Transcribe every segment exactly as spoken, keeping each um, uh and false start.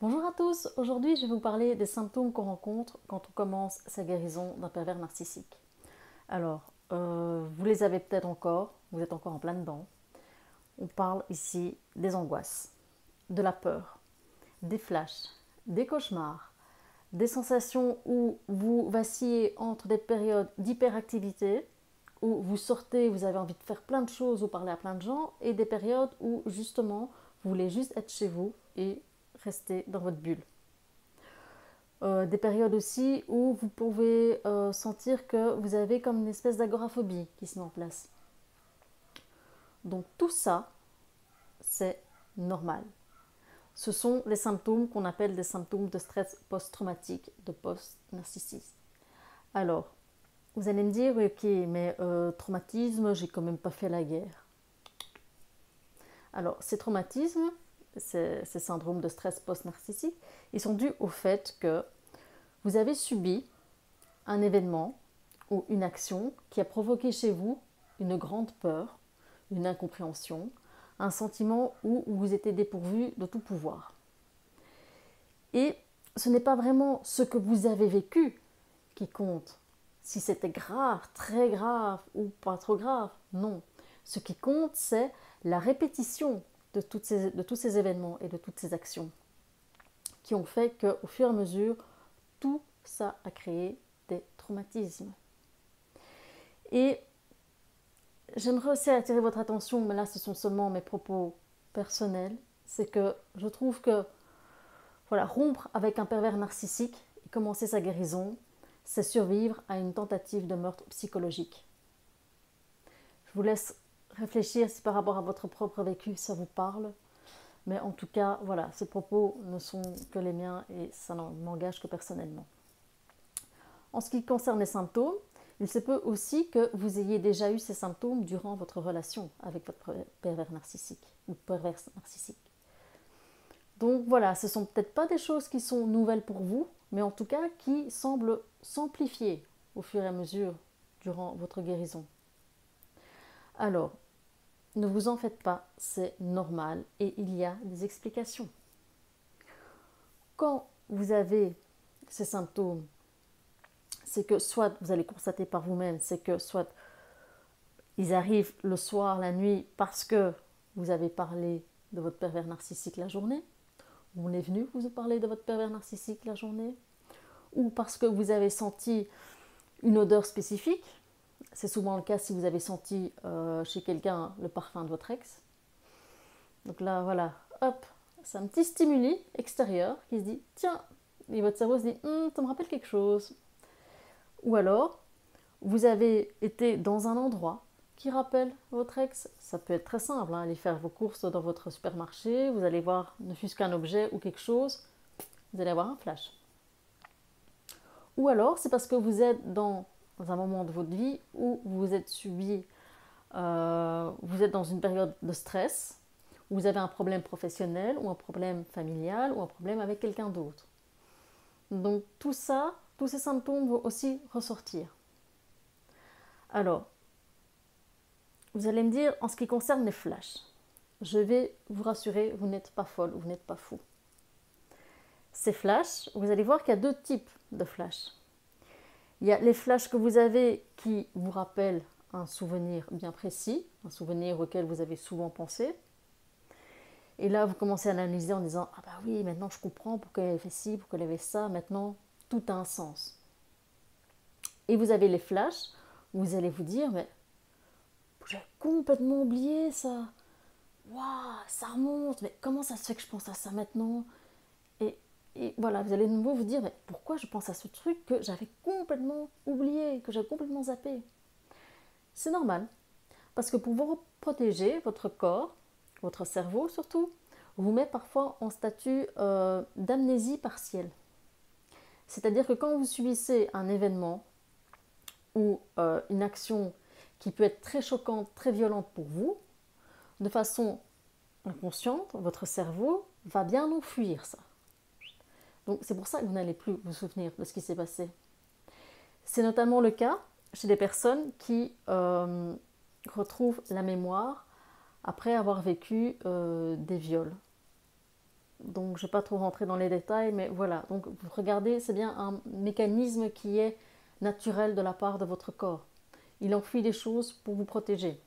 Bonjour à tous, aujourd'hui je vais vous parler des symptômes qu'on rencontre quand on commence sa guérison d'un pervers narcissique. Alors, euh, vous les avez peut-être encore, vous êtes encore en plein dedans. On parle ici des angoisses, de la peur, des flashs, des cauchemars, des sensations où vous vacillez entre des périodes d'hyperactivité, où vous sortez, vous avez envie de faire plein de choses ou parler à plein de gens, et des périodes où justement vous voulez juste être chez vous et rester dans votre bulle. Euh, des périodes aussi où vous pouvez euh, sentir que vous avez comme une espèce d'agoraphobie qui se met en place. Donc tout ça, c'est normal. Ce sont les symptômes qu'on appelle des symptômes de stress post-traumatique, de post-narcissisme. Alors, vous allez me dire, ok, mais euh, traumatisme, j'ai quand même pas fait la guerre. Alors, ces traumatismes, Ces, ces syndromes de stress post-narcissique, ils sont dus au fait que vous avez subi un événement ou une action qui a provoqué chez vous une grande peur, une incompréhension, un sentiment où vous étiez dépourvu de tout pouvoir. Et ce n'est pas vraiment ce que vous avez vécu qui compte, si c'était grave, très grave ou pas trop grave, non. Ce qui compte, c'est la répétition De, toutes ces, de tous ces événements et de toutes ces actions qui ont fait qu'au fur et à mesure, tout ça a créé des traumatismes. Et j'aimerais aussi attirer votre attention, mais là ce sont seulement mes propos personnels, c'est que je trouve que voilà, rompre avec un pervers narcissique et commencer sa guérison, c'est survivre à une tentative de meurtre psychologique. Je vous laisse réfléchir si par rapport à votre propre vécu ça vous parle, mais en tout cas voilà, ces propos ne sont que les miens et ça ne m'engage que personnellement. En ce qui concerne les symptômes, il se peut aussi que vous ayez déjà eu ces symptômes durant votre relation avec votre pervers narcissique ou perverse narcissique. Donc voilà, ce ne sont peut-être pas des choses qui sont nouvelles pour vous, mais en tout cas qui semblent s'amplifier au fur et à mesure durant votre guérison. Alors, ne vous en faites pas, c'est normal et il y a des explications. Quand vous avez ces symptômes, c'est que soit vous allez constater par vous-même, c'est que soit ils arrivent le soir, la nuit, parce que vous avez parlé de votre pervers narcissique la journée, ou on est venu vous parler de votre pervers narcissique la journée, ou parce que vous avez senti une odeur spécifique. C'est souvent le cas si vous avez senti euh, chez quelqu'un le parfum de votre ex. Donc là, voilà, hop, c'est un petit stimuli extérieur qui se dit « Tiens !» Et votre cerveau se dit hm, « Ça me rappelle quelque chose !» Ou alors, vous avez été dans un endroit qui rappelle votre ex. Ça peut être très simple, hein, aller faire vos courses dans votre supermarché, vous allez voir ne fût-ce qu'un objet ou quelque chose, vous allez avoir un flash. Ou alors, c'est parce que vous êtes dans... dans un moment de votre vie où vous êtes subi, euh, vous êtes dans une période de stress, où vous avez un problème professionnel ou un problème familial ou un problème avec quelqu'un d'autre. Donc tout ça, tous ces symptômes vont aussi ressortir. Alors, vous allez me dire, en ce qui concerne les flashs, je vais vous rassurer, vous n'êtes pas folle, vous n'êtes pas fou. Ces flashs, vous allez voir qu'il y a deux types de flashs. Il y a les flashs que vous avez qui vous rappellent un souvenir bien précis, un souvenir auquel vous avez souvent pensé. Et là, vous commencez à l'analyser en disant « Ah bah oui, maintenant je comprends pourquoi elle avait fait ci, pourquoi elle avait ça, maintenant tout a un sens. » Et vous avez les flashs où vous allez vous dire « Mais j'ai complètement oublié ça. Waouh, ça remonte, mais comment ça se fait que je pense à ça maintenant ?» Et voilà, vous allez de nouveau vous dire, mais pourquoi je pense à ce truc que j'avais complètement oublié, que j'avais complètement zappé? C'est normal, parce que pour vous protéger, votre corps, votre cerveau surtout, vous met parfois en statut euh, d'amnésie partielle. C'est-à-dire que quand vous subissez un événement ou euh, une action qui peut être très choquante, très violente pour vous, de façon inconsciente, votre cerveau va bien enfuir ça. Donc c'est pour ça que vous n'allez plus vous souvenir de ce qui s'est passé. C'est notamment le cas chez des personnes qui euh, retrouvent la mémoire après avoir vécu euh, des viols Donc je ne vais pas trop rentrer dans les détails, mais voilà. Donc regardez, c'est bien un mécanisme qui est naturel de la part de votre corps. Il enfuit des choses pour vous protéger.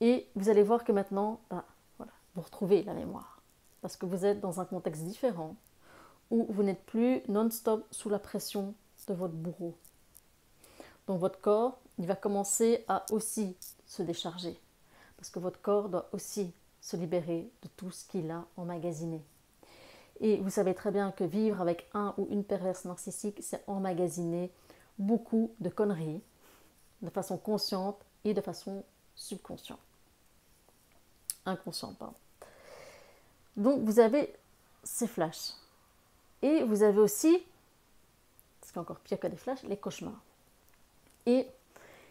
Et vous allez voir que maintenant, ah, voilà, vous retrouvez la mémoire. Parce que vous êtes dans un contexte différent, où vous n'êtes plus non-stop sous la pression de votre bourreau. Donc votre corps, il va commencer à aussi se décharger. Parce que votre corps doit aussi se libérer de tout ce qu'il a emmagasiné. Et vous savez très bien que vivre avec un ou une perverse narcissique, c'est emmagasiner beaucoup de conneries, de façon consciente et de façon subconsciente. Inconsciente, pardon. Donc vous avez ces flashs. Et vous avez aussi, ce qui est encore pire que des flashs, les cauchemars. Et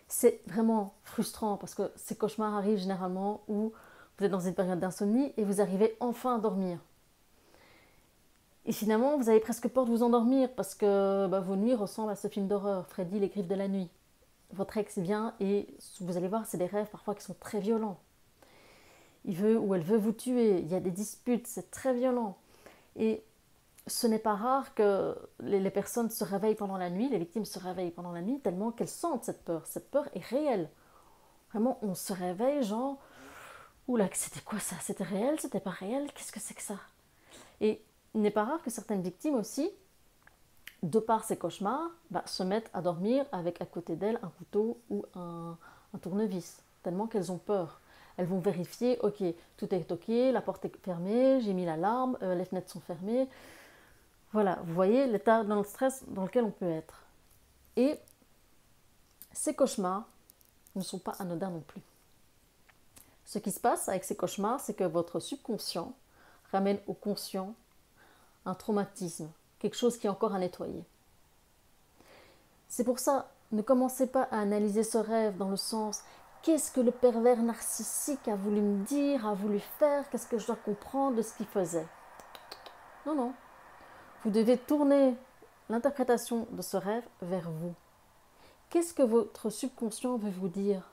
c'est vraiment frustrant parce que ces cauchemars arrivent généralement où vous êtes dans une période d'insomnie et vous arrivez enfin à dormir. Et finalement, vous avez presque peur de vous endormir parce que bah, vos nuits ressemblent à ce film d'horreur, Freddy, les griffes de la nuit. Votre ex vient et vous allez voir, c'est des rêves parfois qui sont très violents. Il veut ou elle veut vous tuer, il y a des disputes, c'est très violent. Et ce n'est pas rare que les personnes se réveillent pendant la nuit, les victimes se réveillent pendant la nuit tellement qu'elles sentent cette peur. Cette peur est réelle. Vraiment, on se réveille genre, oula, c'était quoi ça? C'était réel? C'était pas réel? Qu'est-ce que c'est que ça? Et il n'est pas rare que certaines victimes aussi, de par ces cauchemars, bah, se mettent à dormir avec à côté d'elles un couteau ou un, un tournevis, tellement qu'elles ont peur. Elles vont vérifier, ok, tout est ok, la porte est fermée, j'ai mis l'alarme, euh, les fenêtres sont fermées. Voilà, vous voyez l'état dans le stress dans lequel on peut être. Et ces cauchemars ne sont pas anodins non plus. Ce qui se passe avec ces cauchemars, c'est que votre subconscient ramène au conscient un traumatisme, quelque chose qui est encore à nettoyer. C'est pour ça, ne commencez pas à analyser ce rêve dans le sens « qu'est-ce que le pervers narcissique a voulu me dire, a voulu faire, qu'est-ce que je dois comprendre de ce qu'il faisait ?» Non, non. Vous devez tourner l'interprétation de ce rêve vers vous. Qu'est-ce que votre subconscient veut vous dire?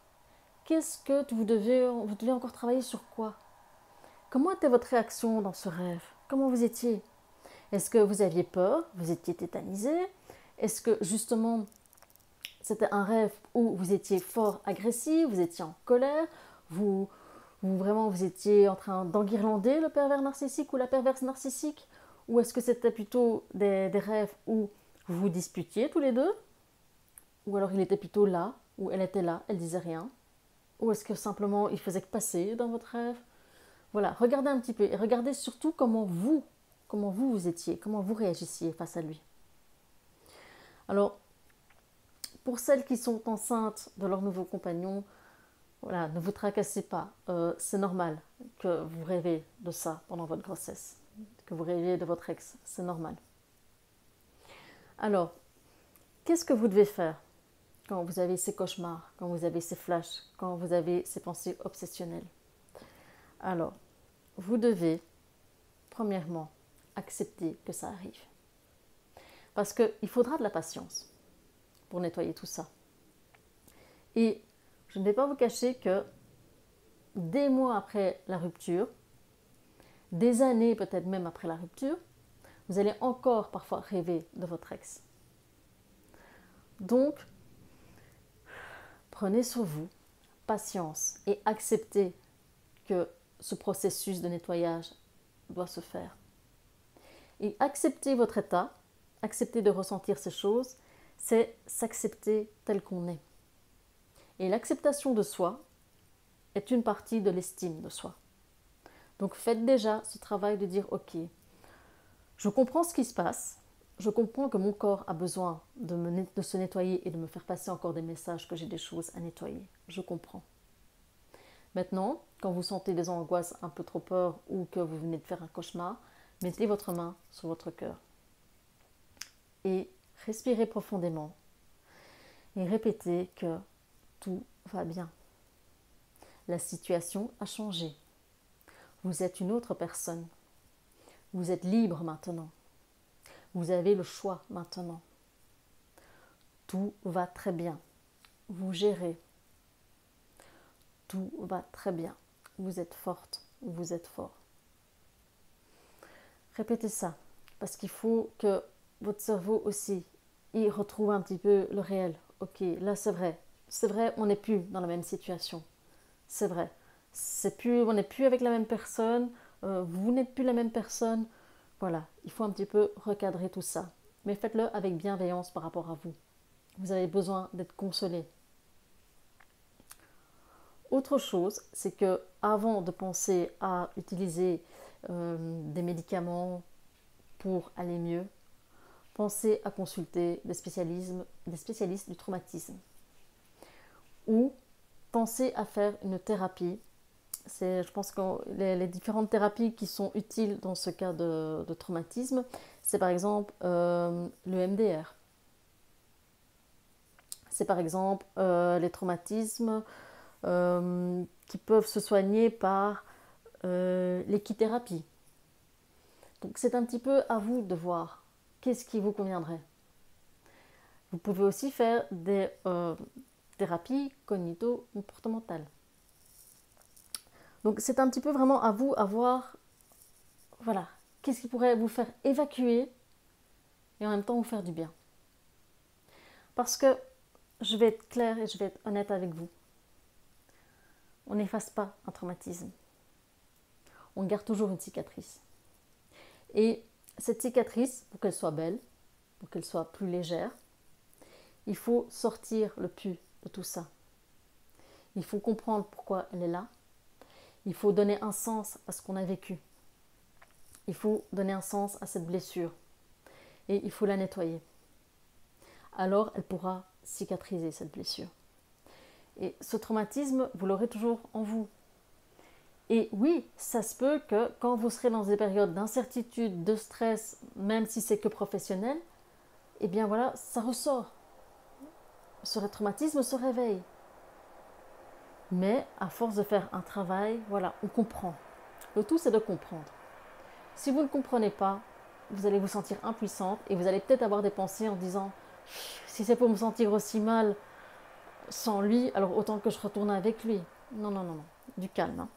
Qu'est-ce que vous devez, vous devez encore travailler sur quoi? Comment était votre réaction dans ce rêve? Comment vous étiez? Est-ce que vous aviez peur? Vous étiez tétanisé? Est-ce que justement c'était un rêve où vous étiez fort agressif, vous étiez en colère, vous, vous vraiment vous étiez en train d'enguirlander le pervers narcissique ou la perverse narcissique? Ou est-ce que c'était plutôt des, des rêves où vous vous disputiez tous les deux? Ou alors il était plutôt là, ou elle était là, elle disait rien? Ou est-ce que simplement il faisait que passer dans votre rêve? Voilà, regardez un petit peu et regardez surtout comment vous, comment vous vous étiez, comment vous réagissiez face à lui. Alors, pour celles qui sont enceintes de leur nouveau compagnon, voilà, ne vous tracassez pas. Euh, c'est normal que vous rêvez de ça pendant votre grossesse, que vous rêviez de votre ex, c'est normal. Alors, qu'est-ce que vous devez faire quand vous avez ces cauchemars, quand vous avez ces flashs, quand vous avez ces pensées obsessionnelles? Alors, vous devez, premièrement, accepter que ça arrive. Parce qu'il faudra de la patience pour nettoyer tout ça. Et je ne vais pas vous cacher que des mois après la rupture, des années peut-être même après la rupture, vous allez encore parfois rêver de votre ex. Donc, prenez sur vous patience et acceptez que ce processus de nettoyage doit se faire. Et accepter votre état, accepter de ressentir ces choses, c'est s'accepter tel qu'on est. Et l'acceptation de soi est une partie de l'estime de soi. Donc faites déjà ce travail de dire « Ok, je comprends ce qui se passe, je comprends que mon corps a besoin de, me, de se nettoyer et de me faire passer encore des messages que j'ai des choses à nettoyer. Je comprends. » Maintenant, quand vous sentez des angoisses un peu trop peur ou que vous venez de faire un cauchemar, mettez votre main sur votre cœur et respirez profondément et répétez que tout va bien. La situation a changé. Vous êtes une autre personne. Vous êtes libre maintenant. Vous avez le choix maintenant. Tout va très bien. Vous gérez. Tout va très bien. Vous êtes forte. Vous êtes fort. Répétez ça, parce qu'il faut que votre cerveau aussi, il retrouve un petit peu le réel. Ok, là c'est vrai, c'est vrai, on n'est plus dans la même situation, c'est vrai. C'est plus, on n'est plus avec la même personne, euh, vous n'êtes plus la même personne. Voilà, il faut un petit peu recadrer tout ça. Mais faites-le avec bienveillance par rapport à vous. Vous avez besoin d'être consolé. Autre chose, c'est que avant de penser à utiliser euh, des médicaments pour aller mieux, pensez à consulter des spécialistes, des spécialistes du traumatisme. Ou pensez à faire une thérapie. Je pense que les, les différentes thérapies qui sont utiles dans ce cas de, de traumatisme, c'est par exemple euh, le M D R. C'est par exemple euh, les traumatismes euh, qui peuvent se soigner par euh, l'équithérapie. Donc c'est un petit peu à vous de voir qu'est-ce qui vous conviendrait. Vous pouvez aussi faire des euh, thérapies cognito-comportementales. Donc c'est un petit peu vraiment à vous à voir, voilà, qu'est-ce qui pourrait vous faire évacuer et en même temps vous faire du bien. Parce que je vais être claire et je vais être honnête avec vous. On n'efface pas un traumatisme. On garde toujours une cicatrice. Et cette cicatrice, pour qu'elle soit belle, pour qu'elle soit plus légère, il faut sortir le pus de tout ça. Il faut comprendre pourquoi elle est là. Il faut donner un sens à ce qu'on a vécu. Il faut donner un sens à cette blessure. Et il faut la nettoyer. Alors, elle pourra cicatriser cette blessure. Et ce traumatisme, vous l'aurez toujours en vous. Et oui, ça se peut que quand vous serez dans des périodes d'incertitude, de stress, même si c'est que professionnel, eh bien voilà, ça ressort. Ce traumatisme se réveille. Mais à force de faire un travail, voilà, on comprend. Le tout, c'est de comprendre. Si vous ne comprenez pas, vous allez vous sentir impuissante et vous allez peut-être avoir des pensées en disant « si c'est pour me sentir aussi mal sans lui, alors autant que je retourne avec lui ». Non, non, non, non. Du calme. Hein.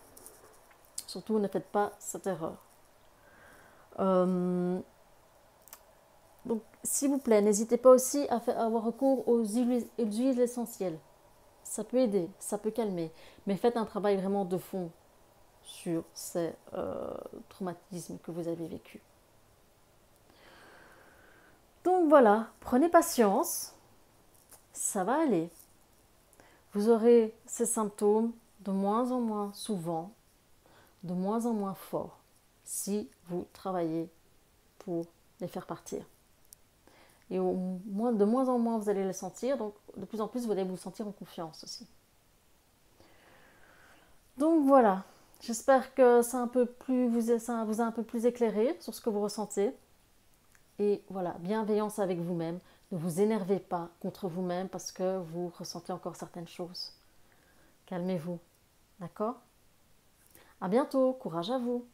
Surtout, ne faites pas cette erreur. Euh... Donc, s'il vous plaît, n'hésitez pas aussi à, faire, à avoir recours aux huiles, aux huiles essentielles. Ça peut aider, ça peut calmer, mais faites un travail vraiment de fond sur ces euh, traumatismes que vous avez vécus. Donc voilà, prenez patience, ça va aller. Vous aurez ces symptômes de moins en moins souvent, de moins en moins forts, si vous travaillez pour les faire partir. Et au moins, de moins en moins, vous allez le sentir. Donc, de plus en plus, vous allez vous sentir en confiance aussi. Donc, voilà. J'espère que ça, un peu plus vous, ça vous a un peu plus éclairé sur ce que vous ressentez. Et voilà, bienveillance avec vous-même. Ne vous énervez pas contre vous-même parce que vous ressentez encore certaines choses. Calmez-vous. D'accord? À bientôt. Courage à vous.